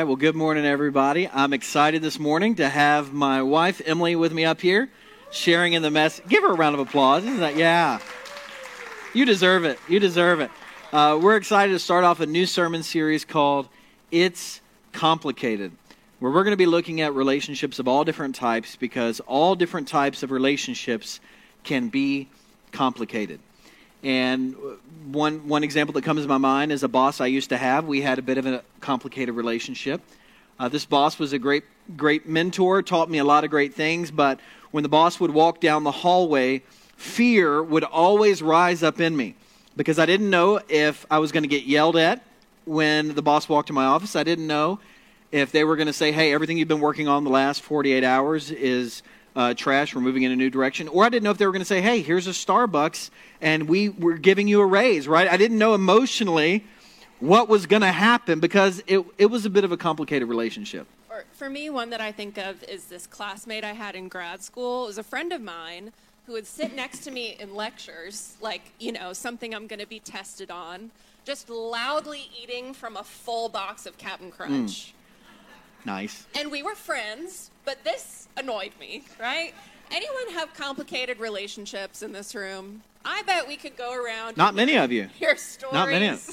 right, well, good morning, everybody. I'm excited this morning to have my wife, Emily, with me up here, sharing in the message. Give her a round of applause. Isn't that, yeah. You deserve it. You deserve it. We're excited to start off a new sermon series called It's Complicated, where we're going to be looking at relationships of all different types because all different types of relationships can be complicated. And one example that comes to my mind is a boss I used to have. We had a bit of a complicated relationship. This boss was a great mentor, taught me a lot of great things, but when the boss would walk down the hallway, fear would always rise up in me because I didn't know if I was going to get yelled at when the boss walked to my office. I didn't know if they were going to say, hey, everything you've been working on the last 48 hours is trash, we're moving in a new direction. Or I didn't know if they were going to say, hey, here's a Starbucks and we're giving you a raise, right? I didn't know emotionally what was going to happen because it was a bit of a complicated relationship. For me, one that I think of is this classmate I had in grad school. It was a friend of mine who would sit next to me in lectures, like, you know, something I'm going to be tested on, just loudly eating from a full box of Cap'n Crunch. Mm. Nice. And we were friends, but this annoyed me, right? Anyone have complicated relationships in this room? I bet we could go around. Not many of you. Hear stories. Not many of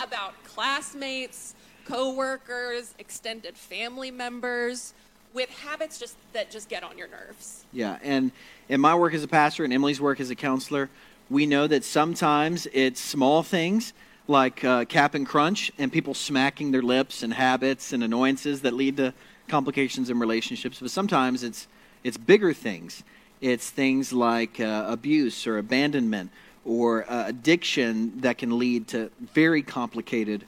about classmates, coworkers, extended family members with habits that just get on your nerves. Yeah, and in my work as a pastor and Emily's work as a counselor, we know that sometimes it's small things like Cap'n Crunch and people smacking their lips and habits and annoyances that lead to complications in relationships. But sometimes it's bigger things. It's things like abuse or abandonment or addiction that can lead to very complicated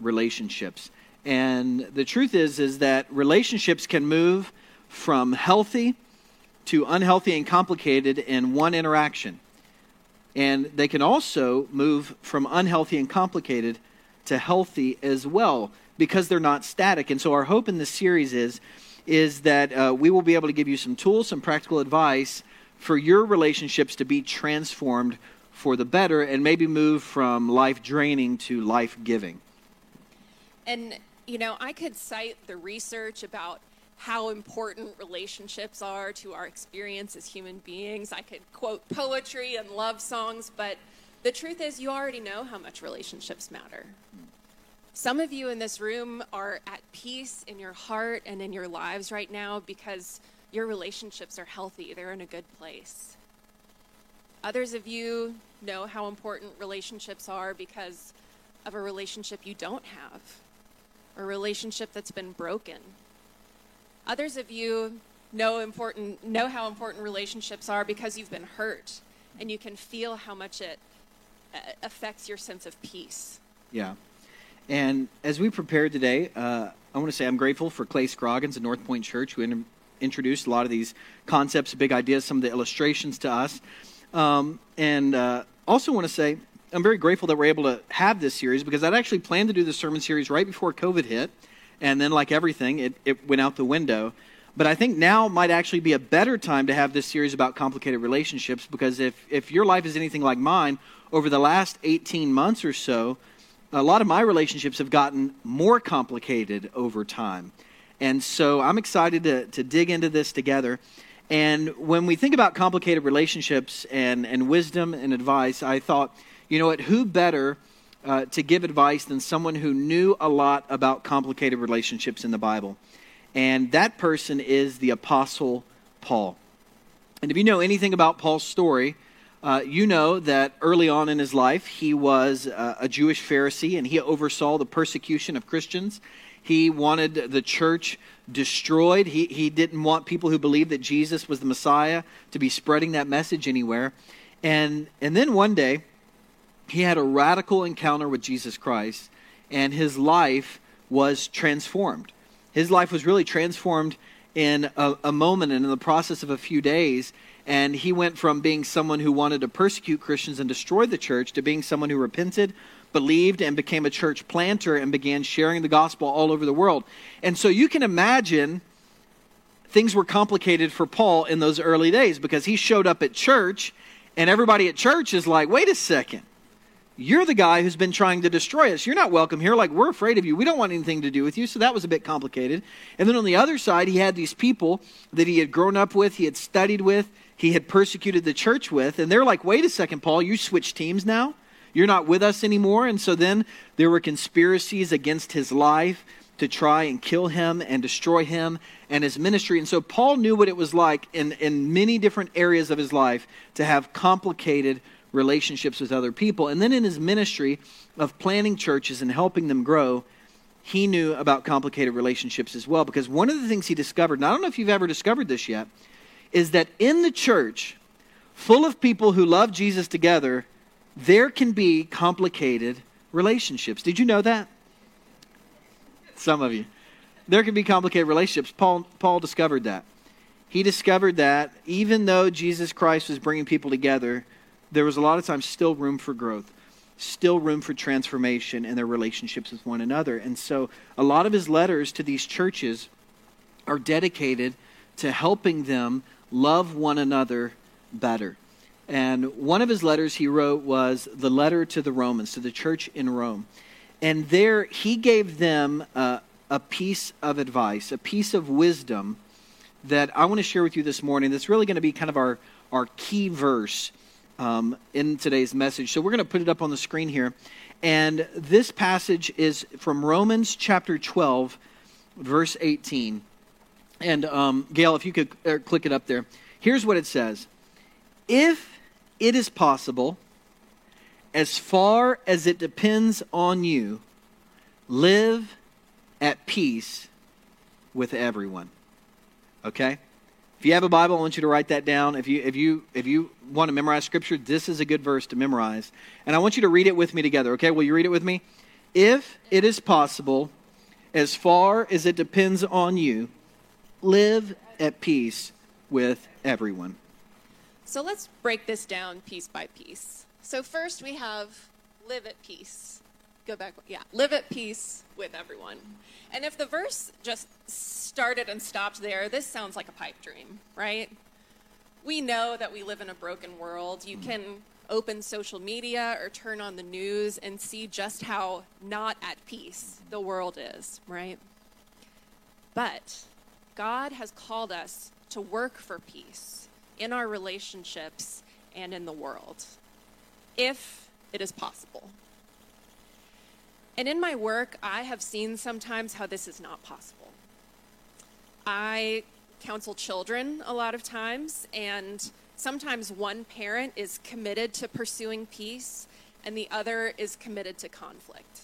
relationships. And the truth is that relationships can move from healthy to unhealthy and complicated in one interaction. And they can also move from unhealthy and complicated to healthy as well because they're not static. And so our hope in this series is that we will be able to give you some tools, some practical advice for your relationships to be transformed for the better and maybe move from life-draining to life-giving. And, you know, I could cite the research about how important relationships are to our experience as human beings. I could quote poetry and love songs, but the truth is you already know how much relationships matter. Some of you in this room are at peace in your heart and in your lives right now because your relationships are healthy. They're in a good place. Others of you know how important relationships are because of a relationship you don't have, a relationship that's been broken. Others of you know how important relationships are because you've been hurt, and you can feel how much it affects your sense of peace. Yeah. And as we prepared today, I want to say I'm grateful for Clay Scroggins at North Point Church, who introduced a lot of these concepts, big ideas, some of the illustrations to us. And also want to say I'm very grateful that we're able to have this series because I'd actually planned to do this sermon series right before COVID hit. And then, like everything, it went out the window. But I think now might actually be a better time to have this series about complicated relationships because if your life is anything like mine, over the last 18 months or so, a lot of my relationships have gotten more complicated over time. And so I'm excited to dig into this together. And when we think about complicated relationships and wisdom and advice, I thought, you know what, who better to give advice than someone who knew a lot about complicated relationships in the Bible. And that person is the Apostle Paul. And if you know anything about Paul's story, you know that early on in his life, he was a Jewish Pharisee and he oversaw the persecution of Christians. He wanted the church destroyed. He didn't want people who believed that Jesus was the Messiah to be spreading that message anywhere. And then one day, he had a radical encounter with Jesus Christ, and his life was transformed. His life was really transformed in a moment and in the process of a few days, and he went from being someone who wanted to persecute Christians and destroy the church to being someone who repented, believed, and became a church planter and began sharing the gospel all over the world. And so you can imagine things were complicated for Paul in those early days because he showed up at church, and everybody at church is like, wait a second. you're the guy who's been trying to destroy us. You're not welcome here. Like, we're afraid of you. We don't want anything to do with you. So that was a bit complicated. And then on the other side, he had these people that he had grown up with, he had studied with, he had persecuted the church with. And they're like, wait a second, Paul, you switched teams now? You're not with us anymore. And so then there were conspiracies against his life to try and kill him and destroy him and his ministry. And so Paul knew what it was like in many different areas of his life to have complicated relationships with other people. And then in his ministry of planning churches and helping them grow, he knew about complicated relationships as well. Because one of the things he discovered, and I don't know if you've ever discovered this yet, is that in the church, full of people who love Jesus together, there can be complicated relationships. Did you know that? Some of you. There can be complicated relationships. Paul discovered that. He discovered that even though Jesus Christ was bringing people together, there was a lot of times still room for growth, still room for transformation in their relationships with one another. And so a lot of his letters to these churches are dedicated to helping them love one another better. And one of his letters he wrote was the letter to the Romans, to the church in Rome. And there he gave them a piece of advice, a piece of wisdom that I want to share with you this morning. That's really going to be kind of our key verse in today's message. So we're going to put it up on the screen here. And this passage is from Romans chapter 12, verse 18. And Gail, if you could click it up there. Here's what it says. If it is possible, as far as it depends on you, live at peace with everyone. Okay? If you have a Bible, I want you to write that down. If you want to memorize Scripture, this is a good verse to memorize. And I want you to read it with me together, okay? Will you read it with me? If it is possible, as far as it depends on you, live at peace with everyone. So let's break this down piece by piece. So first we have live at peace. Go back. Yeah, live at peace with everyone. And if the verse just started and stopped there, this sounds like a pipe dream, right? We know that we live in a broken world. You can open social media or turn on the news and see just how not at peace the world is, right? But God has called us to work for peace in our relationships and in the world, if it is possible. And in my work, I have seen sometimes how this is not possible. I counsel children a lot of times, and sometimes one parent is committed to pursuing peace, and the other is committed to conflict.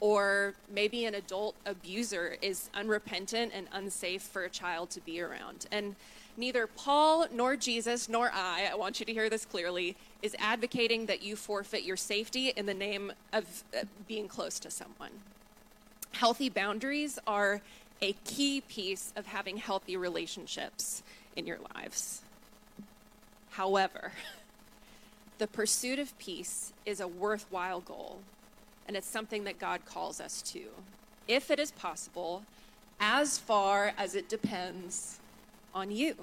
Or maybe an adult abuser is unrepentant and unsafe for a child to be around. And neither Paul nor Jesus nor I want you to hear this clearly, is advocating that you forfeit your safety in the name of being close to someone. Healthy boundaries are a key piece of having healthy relationships in your lives. However, the pursuit of peace is a worthwhile goal, and it's something that God calls us to. If it is possible, as far as it depends on you.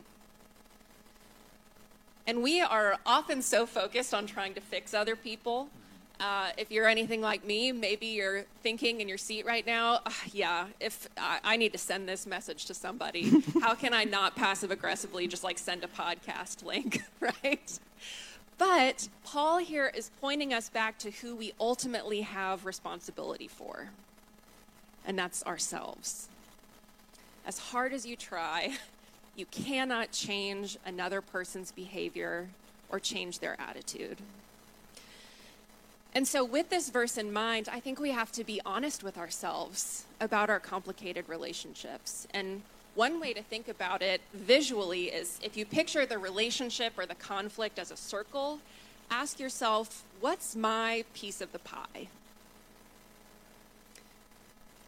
And we are often so focused on trying to fix other people. If you're anything like me, maybe you're thinking in your seat right now, I need to send this message to somebody. How can I not passive aggressively just like send a podcast link, right? But Paul here is pointing us back to who we ultimately have responsibility for, and that's ourselves. As hard as you try, you cannot change another person's behavior or change their attitude. And so with this verse in mind, I think we have to be honest with ourselves about our complicated relationships. And one way to think about it visually is if you picture the relationship or the conflict as a circle, ask yourself, what's my piece of the pie?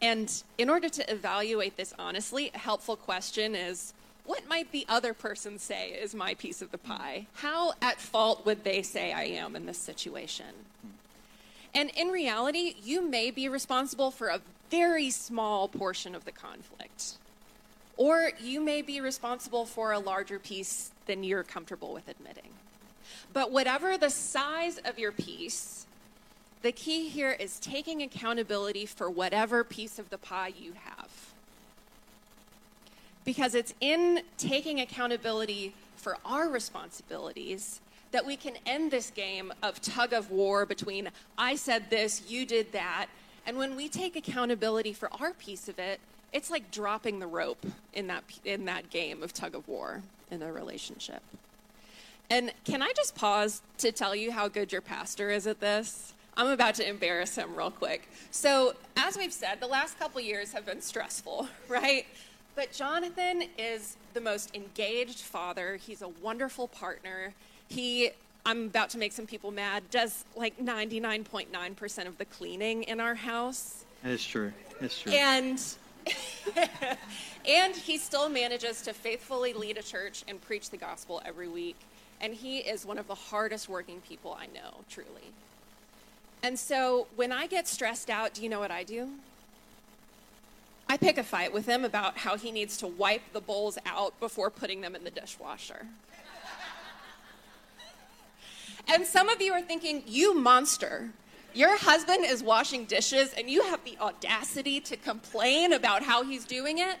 And in order to evaluate this honestly, a helpful question is, what might the other person say is my piece of the pie? How at fault would they say I am in this situation? And in reality, you may be responsible for a very small portion of the conflict, or you may be responsible for a larger piece than you're comfortable with admitting. But whatever the size of your piece, The key here is taking accountability for whatever piece of the pie you have. Because it's in taking accountability for our responsibilities that we can end this game of tug of war between I said this, you did that. And when we take accountability for our piece of it, it's like dropping the rope in that game of tug of war in a relationship. And can I just pause to tell you how good your pastor is at this? I'm about to embarrass him real quick. So as we've said, the last couple years have been stressful, right? But Jonathan is the most engaged father. He's a wonderful partner. I'm about to make some people mad, does like 99.9% of the cleaning in our house. It's true. And he still manages to faithfully lead a church and preach the gospel every week. And he is one of the hardest working people I know, truly. And so when I get stressed out, do you know what I do? I pick a fight with him about how he needs to wipe the bowls out before putting them in the dishwasher. And some of you are thinking, you monster. Your husband is washing dishes and you have the audacity to complain about how he's doing it.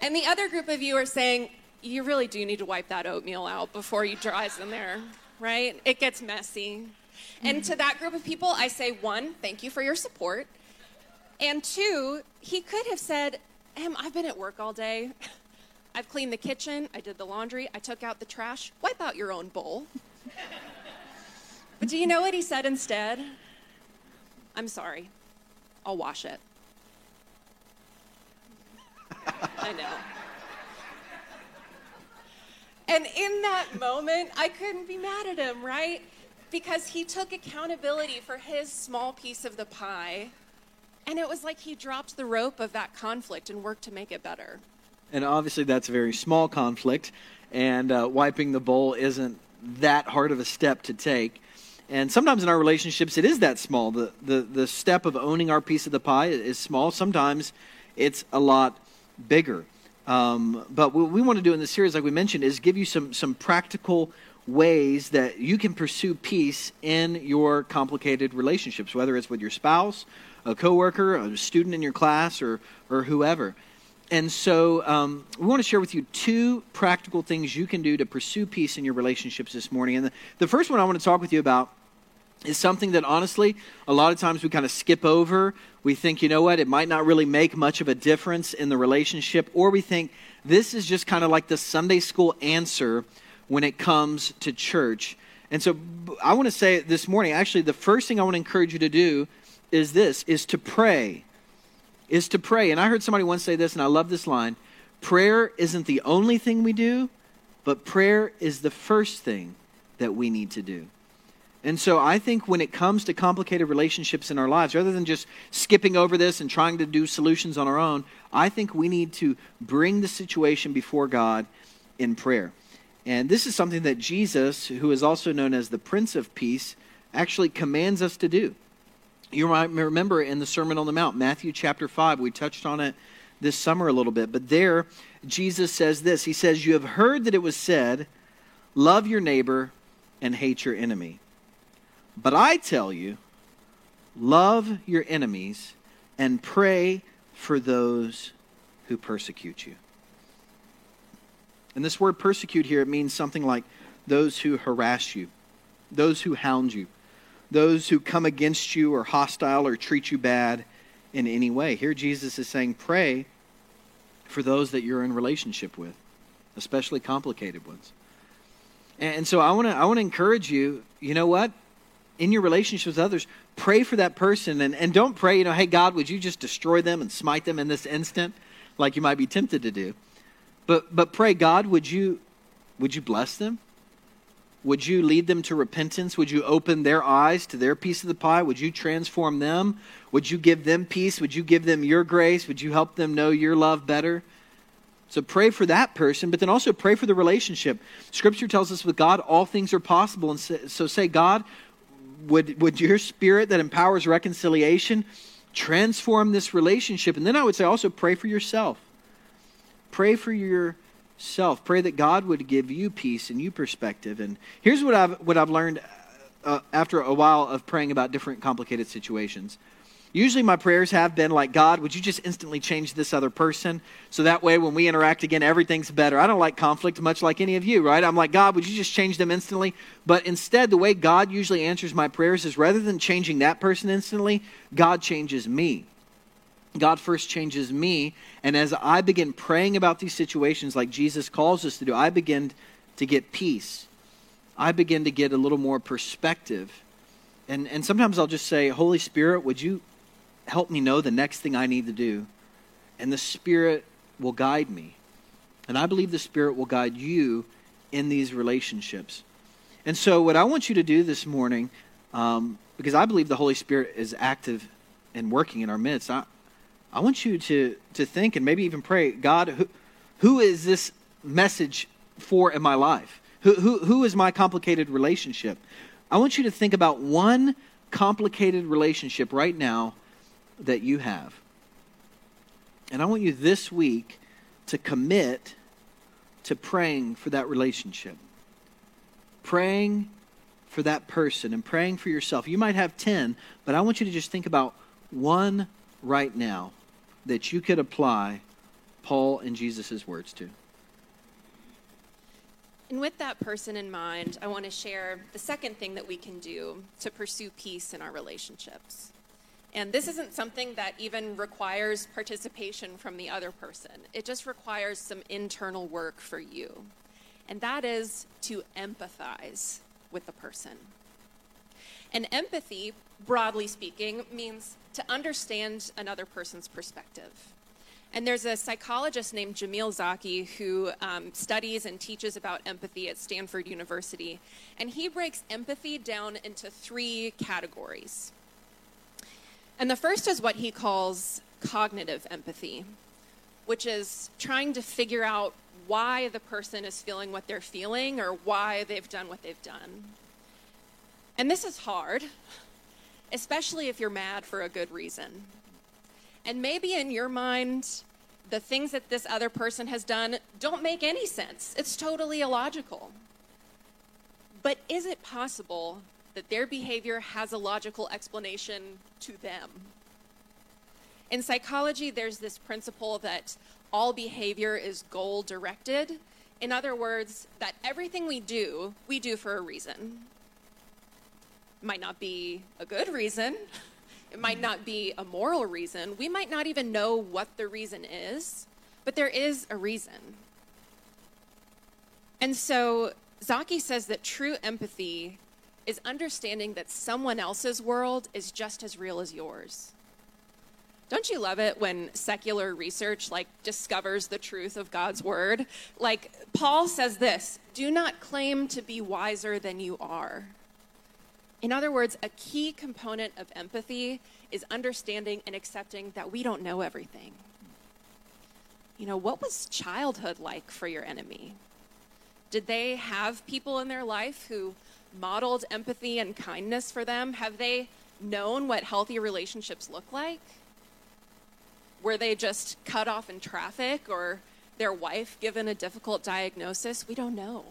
And the other group of you are saying, you really do need to wipe that oatmeal out before you dries in there, right? It gets messy. And to that group of people, I say, one, thank you for your support. And two, he could have said, I've been at work all day. I've cleaned the kitchen. I did the laundry. I took out the trash. Wipe out your own bowl. But do you know what he said instead? I'm sorry, I'll wash it. I know. And in that moment, I couldn't be mad at him, right? Because he took accountability for his small piece of the pie, and it was like he dropped the rope of that conflict and worked to make it better. And obviously that's a very small conflict, and wiping the bowl isn't that hard of a step to take. And sometimes in our relationships, it is that small. The step of owning our piece of the pie is small. Sometimes it's a lot bigger. But what we want to do in this series, like we mentioned, is give you some practical ways that you can pursue peace in your complicated relationships, whether it's with your spouse, a coworker, a student in your class, or whoever. And so we want to share with you two practical things you can do to pursue peace in your relationships this morning. And the first one I want to talk with you about is something that honestly, a lot of times we kind of skip over. We think, you know what, it might not really make much of a difference in the relationship, or we think this is just kind of like the Sunday school answer when it comes to church. And so I want to say this morning, actually, the first thing I want to encourage you to do is this, is to pray. And I heard somebody once say this, and I love this line, prayer isn't the only thing we do, but prayer is the first thing that we need to do. And so I think when it comes to complicated relationships in our lives, rather than just skipping over this and trying to do solutions on our own, I think we need to bring the situation before God in prayer. And this is something that Jesus, who is also known as the Prince of Peace, actually commands us to do. You might remember in the Sermon on the Mount, Matthew chapter 5, we touched on it this summer a little bit, but there Jesus says this. He says, "You have heard that it was said, love your neighbor and hate your enemy. But I tell you, love your enemies and pray for those who persecute you." And this word persecute here, it means something like those who harass you, those who hound you, those who come against you or hostile or treat you bad in any way. Here Jesus is saying pray for those that you're in relationship with, especially complicated ones. And so I want to encourage you, you know what? In your relationships with others, pray for that person and don't pray, you know, hey, God, would you just destroy them and smite them in this instant like you might be tempted to do. But pray, God, would you bless them? Would you lead them to repentance? Would you open their eyes to their piece of the pie? Would you transform them? Would you give them peace? Would you give them your grace? Would you help them know your love better? So pray for that person, but then also pray for the relationship. Scripture tells us with God, all things are possible. And so say, God, would your spirit that empowers reconciliation transform this relationship? And then I would say also pray for yourself. Pray for yourself. Pray that God would give you peace and you perspective. And here's what I've learned after a while of praying about different complicated situations. Usually my prayers have been like, God, would you just instantly change this other person? So that way when we interact again, everything's better. I don't like conflict, much like any of you, right? I'm like, God, would you just change them instantly? But instead, the way God usually answers my prayers is rather than changing that person instantly, God changes me. God first changes me. And as I begin praying about these situations like Jesus calls us to do, I begin to get peace. I begin to get a little more perspective. And sometimes I'll just say, Holy Spirit, would you help me know the next thing I need to do? And the Spirit will guide me. And I believe the Spirit will guide you in these relationships. And so what I want you to do this morning, because I believe the Holy Spirit is active and working in our midst, I want you to think and maybe even pray, God, who is this message for in my life? Who is my complicated relationship? I want you to think about one complicated relationship right now that you have. And I want you this week to commit to praying for that relationship. Praying for that person and praying for yourself. You might have 10, but I want you to just think about one right now that you could apply Paul and Jesus' words to. And with that person in mind, I want to share the second thing that we can do to pursue peace in our relationships. And this isn't something that even requires participation from the other person. It just requires some internal work for you. And that is to empathize with the person. And empathy, broadly speaking, means to understand another person's perspective. And there's a psychologist named Jamil Zaki who studies and teaches about empathy at Stanford University. And he breaks empathy down into three categories. And the first is what he calls cognitive empathy, which is trying to figure out why the person is feeling what they're feeling or why they've done what they've done. And this is hard, especially if you're mad for a good reason. And maybe in your mind, the things that this other person has done don't make any sense. It's totally illogical. But is it possible that their behavior has a logical explanation to them? In psychology, there's this principle that all behavior is goal-directed. In other words, that everything we do for a reason. It might not be a good reason. It might not be a moral reason. We might not even know what the reason is, but there is a reason. And so Zaki says that true empathy is understanding that someone else's world is just as real as yours. Don't you love it when secular research discovers the truth of God's word? Paul says this, do not claim to be wiser than you are. In other words, a key component of empathy is understanding and accepting that we don't know everything. You know, what was childhood like for your enemy? Did they have people in their life who modeled empathy and kindness for them? Have they known what healthy relationships look like? Were they just cut off in traffic or their wife given a difficult diagnosis? We don't know.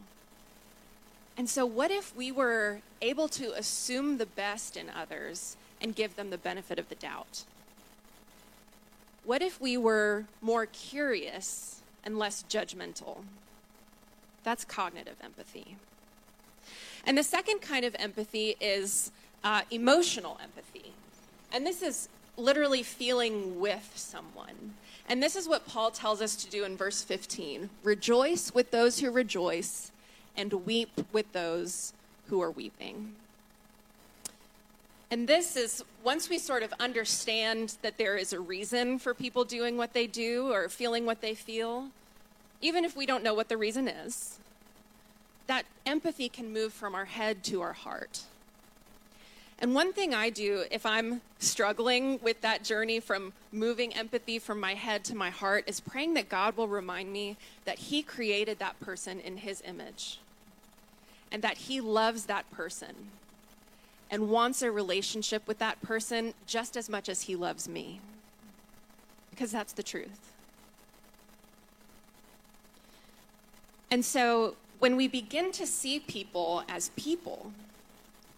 And so what if we were able to assume the best in others and give them the benefit of the doubt? What if we were more curious and less judgmental? That's cognitive empathy. And the second kind of empathy is emotional empathy. And this is literally feeling with someone. And this is what Paul tells us to do in verse 15. Rejoice with those who rejoice and weep with those who are weeping. And this is, once we sort of understand that there is a reason for people doing what they do or feeling what they feel, even if we don't know what the reason is, that empathy can move from our head to our heart. And one thing I do if I'm struggling with that journey from moving empathy from my head to my heart is praying that God will remind me that he created that person in his image and that he loves that person and wants a relationship with that person just as much as he loves me, because that's the truth. And so when we begin to see people as people,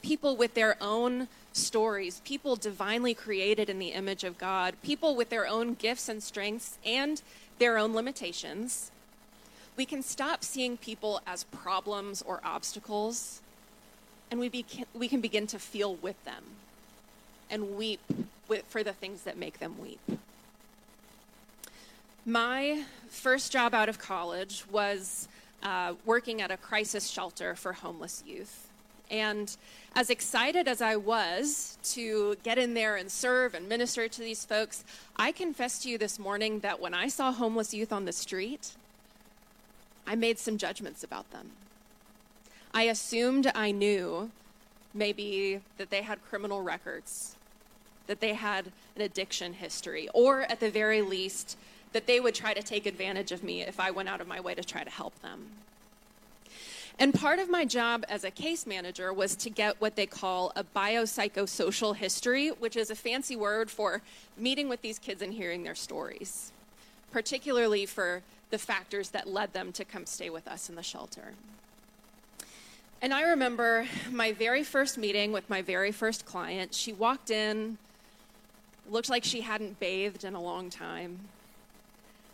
people with their own stories, people divinely created in the image of God, people with their own gifts and strengths and their own limitations. We can stop seeing people as problems or obstacles, and we can begin to feel with them and weep for the things that make them weep. My first job out of college was working at a crisis shelter for homeless youth. And as excited as I was to get in there and serve and minister to these folks, I confess to you this morning that when I saw homeless youth on the street, I made some judgments about them. I assumed I knew maybe that they had criminal records, that they had an addiction history, or at the very least, that they would try to take advantage of me if I went out of my way to try to help them. And part of my job as a case manager was to get what they call a biopsychosocial history, which is a fancy word for meeting with these kids and hearing their stories, particularly for the factors that led them to come stay with us in the shelter. And I remember my very first meeting with my very first client. She walked in, looked like she hadn't bathed in a long time.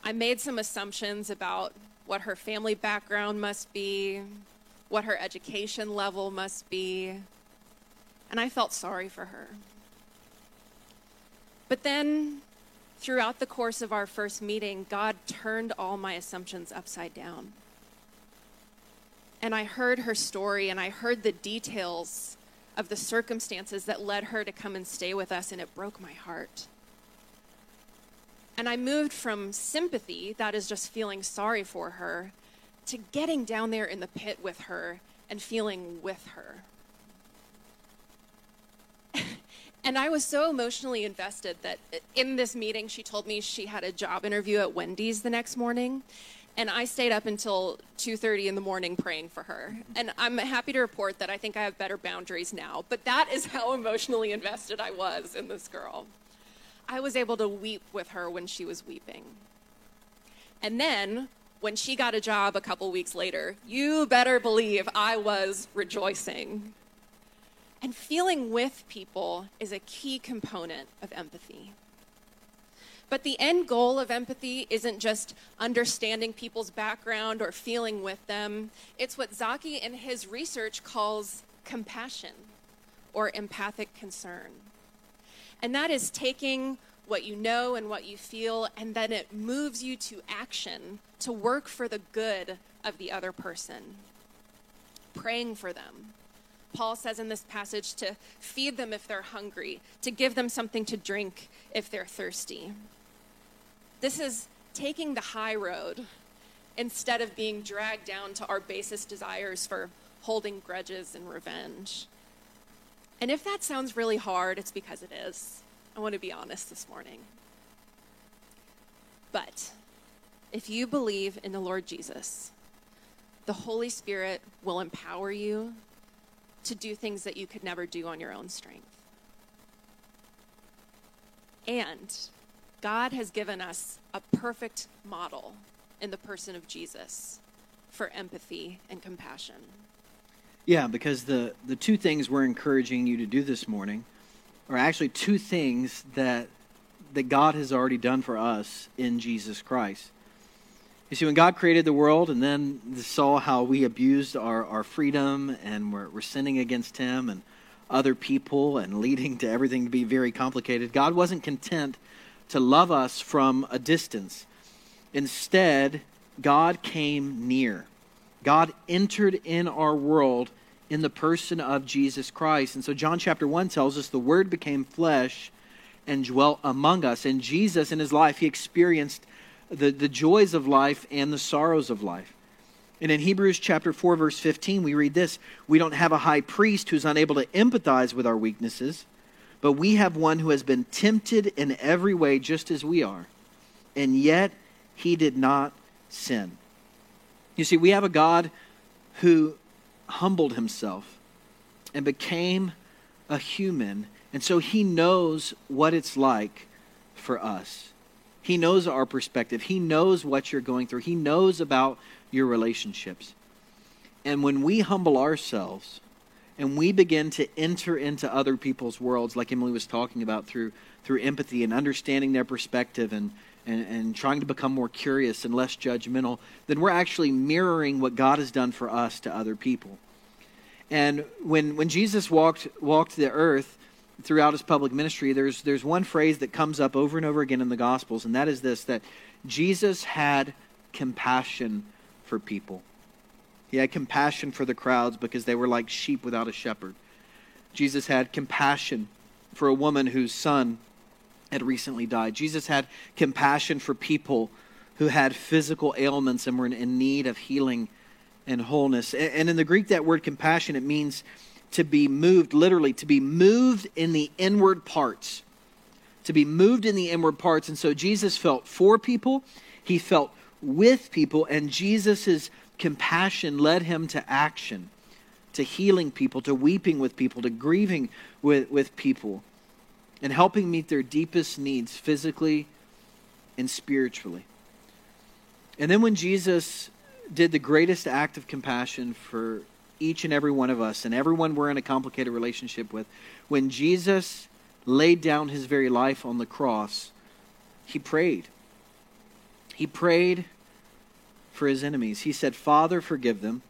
I made some assumptions about what her family background must be, what her education level must be, and I felt sorry for her. But then, throughout the course of our first meeting, God turned all my assumptions upside down. And I heard her story, and I heard the details of the circumstances that led her to come and stay with us, and it broke my heart. And I moved from sympathy, that is just feeling sorry for her, to getting down there in the pit with her and feeling with her. And I was so emotionally invested that in this meeting, she told me she had a job interview at Wendy's the next morning. And I stayed up until 2:30 in the morning praying for her. And I'm happy to report that I think I have better boundaries now. But that is how emotionally invested I was in this girl. I was able to weep with her when she was weeping. And then, when she got a job a couple weeks later, you better believe I was rejoicing. And feeling with people is a key component of empathy. But the end goal of empathy isn't just understanding people's background or feeling with them. It's what Zaki in his research calls compassion or empathic concern. And that is taking what you know and what you feel, and then it moves you to action to work for the good of the other person. Praying for them. Paul says in this passage to feed them if they're hungry, to give them something to drink if they're thirsty. This is taking the high road instead of being dragged down to our basest desires for holding grudges and revenge. And if that sounds really hard, it's because it is. I want to be honest this morning. But if you believe in the Lord Jesus, the Holy Spirit will empower you to do things that you could never do on your own strength. And God has given us a perfect model in the person of Jesus for empathy and compassion. Yeah, because the two things we're encouraging you to do this morning are actually two things that God has already done for us in Jesus Christ. You see, when God created the world and then saw how we abused our freedom and we're sinning against Him and other people and leading to everything to be very complicated, God wasn't content to love us from a distance. Instead, God came near. God entered in our world in the person of Jesus Christ. And so John chapter 1 tells us the Word became flesh and dwelt among us. And Jesus, in His life, He experienced the joys of life and the sorrows of life. And in Hebrews chapter 4, verse 15, we read this: "We don't have a high priest who's unable to empathize with our weaknesses, but we have one who has been tempted in every way just as we are, and yet He did not sin." You see, we have a God who humbled Himself and became a human. And so He knows what it's like for us. He knows our perspective. He knows what you're going through. He knows about your relationships. And when we humble ourselves and we begin to enter into other people's worlds, like Emily was talking about, through empathy and understanding their perspective and trying to become more curious and less judgmental, then we're actually mirroring what God has done for us to other people. And when Jesus walked the earth throughout his public ministry, there's one phrase that comes up over and over again in the Gospels, and that is this, that Jesus had compassion for people. He had compassion for the crowds because they were like sheep without a shepherd. Jesus had compassion for a woman whose son had recently died. Jesus had compassion for people who had physical ailments and were in need of healing and wholeness. And in the Greek, that word compassion, it means to be moved, literally, to be moved in the inward parts. To be moved in the inward parts. And so Jesus felt for people, he felt with people, and Jesus' compassion led him to action, to healing people, to weeping with people, to grieving with people, and helping meet their deepest needs physically and spiritually. And then when Jesus did the greatest act of compassion for each and every one of us, and everyone we're in a complicated relationship with, when Jesus laid down his very life on the cross, he prayed. He prayed for his enemies. He said, "Father, forgive them,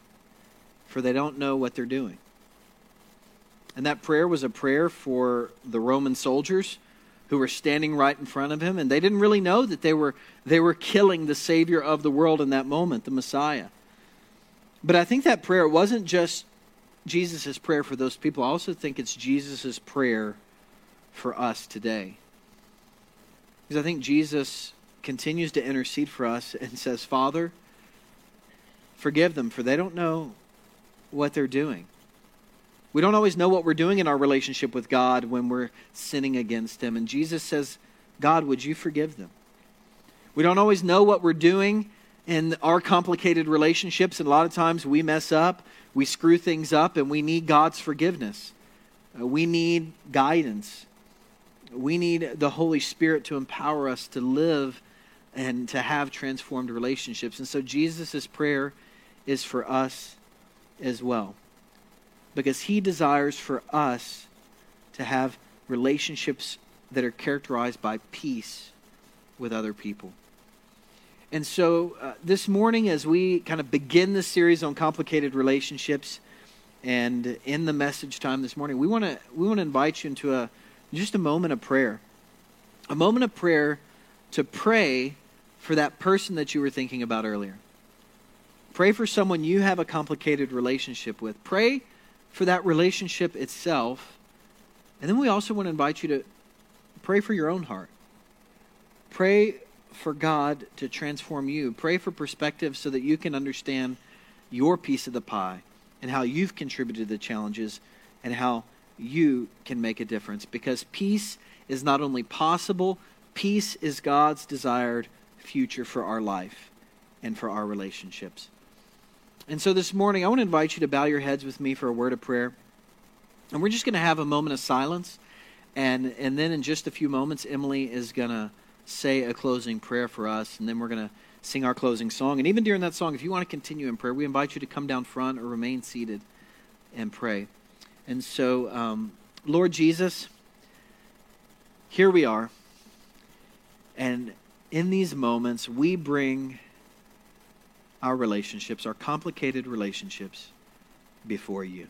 for they don't know what they're doing." And that prayer was a prayer for the Roman soldiers who were standing right in front of him, and they didn't really know that they were killing the Savior of the world in that moment, the Messiah. But I think that prayer wasn't just Jesus' prayer for those people. I also think it's Jesus' prayer for us today. Because I think Jesus continues to intercede for us and says, "Father, forgive them, for they don't know what they're doing." We don't always know what we're doing in our relationship with God when we're sinning against him. And Jesus says, "God, would you forgive them?" We don't always know what we're doing in our complicated relationships, and a lot of times we mess up, we screw things up, and we need God's forgiveness. We need guidance. We need the Holy Spirit to empower us to live and to have transformed relationships. And so Jesus' prayer is for us as well, because he desires for us to have relationships that are characterized by peace with other people. And so this morning, as we kind of begin this series on complicated relationships, and in the message time this morning, we want to invite you into just a moment of prayer. A moment of prayer to pray for that person that you were thinking about earlier. Pray for someone you have a complicated relationship with. Pray for that relationship itself. And then we also want to invite you to pray for your own heart. Pray for God to transform you. Pray for perspective so that you can understand your piece of the pie and how you've contributed to the challenges and how you can make a difference. Because peace is not only possible, peace is God's desired future for our life and for our relationships. And so this morning, I want to invite you to bow your heads with me for a word of prayer. And we're just going to have a moment of silence. And then in just a few moments, Emily is going to say a closing prayer for us, and then we're going to sing our closing song. And even during that song, if you want to continue in prayer, we invite you to come down front or remain seated and pray. And so, Lord Jesus, here we are. And in these moments, we bring our relationships, our complicated relationships, before you.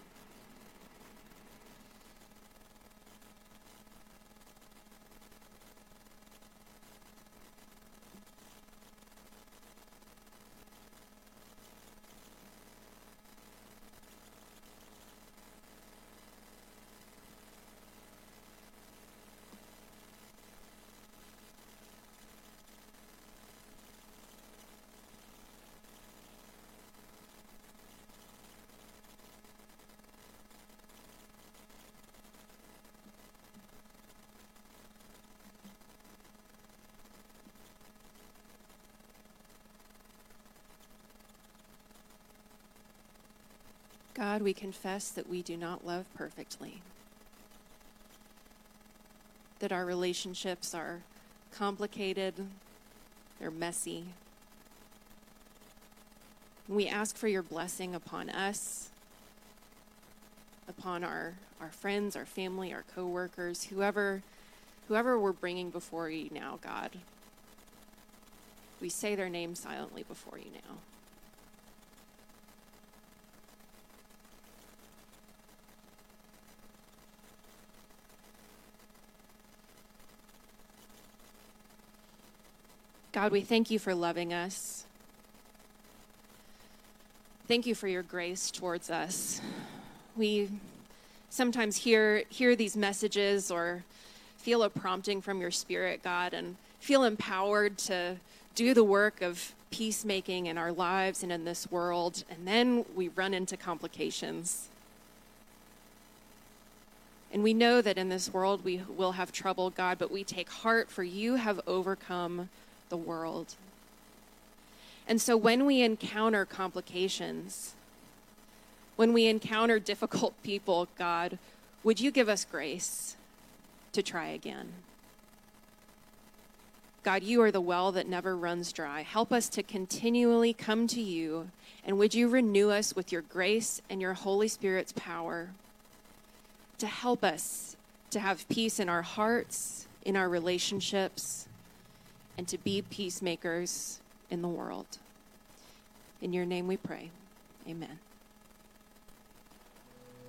God, we confess that we do not love perfectly, that our relationships are complicated, they're messy. We ask for your blessing upon us, upon our friends, our family, our coworkers, whoever we're bringing before you now, God. We say their name silently before you now. God, we thank you for loving us. Thank you for your grace towards us. We sometimes hear these messages or feel a prompting from your Spirit, God, and feel empowered to do the work of peacemaking in our lives and in this world, and then we run into complications. And we know that in this world we will have trouble, God, but we take heart, for you have overcome the world. And so when we encounter complications, when we encounter difficult people, God, would you give us grace to try again? God, you are the well that never runs dry. Help us to continually come to you, and would you renew us with your grace and your Holy Spirit's power to help us to have peace in our hearts, in our relationships, and to be peacemakers in the world. In your name we pray. Amen.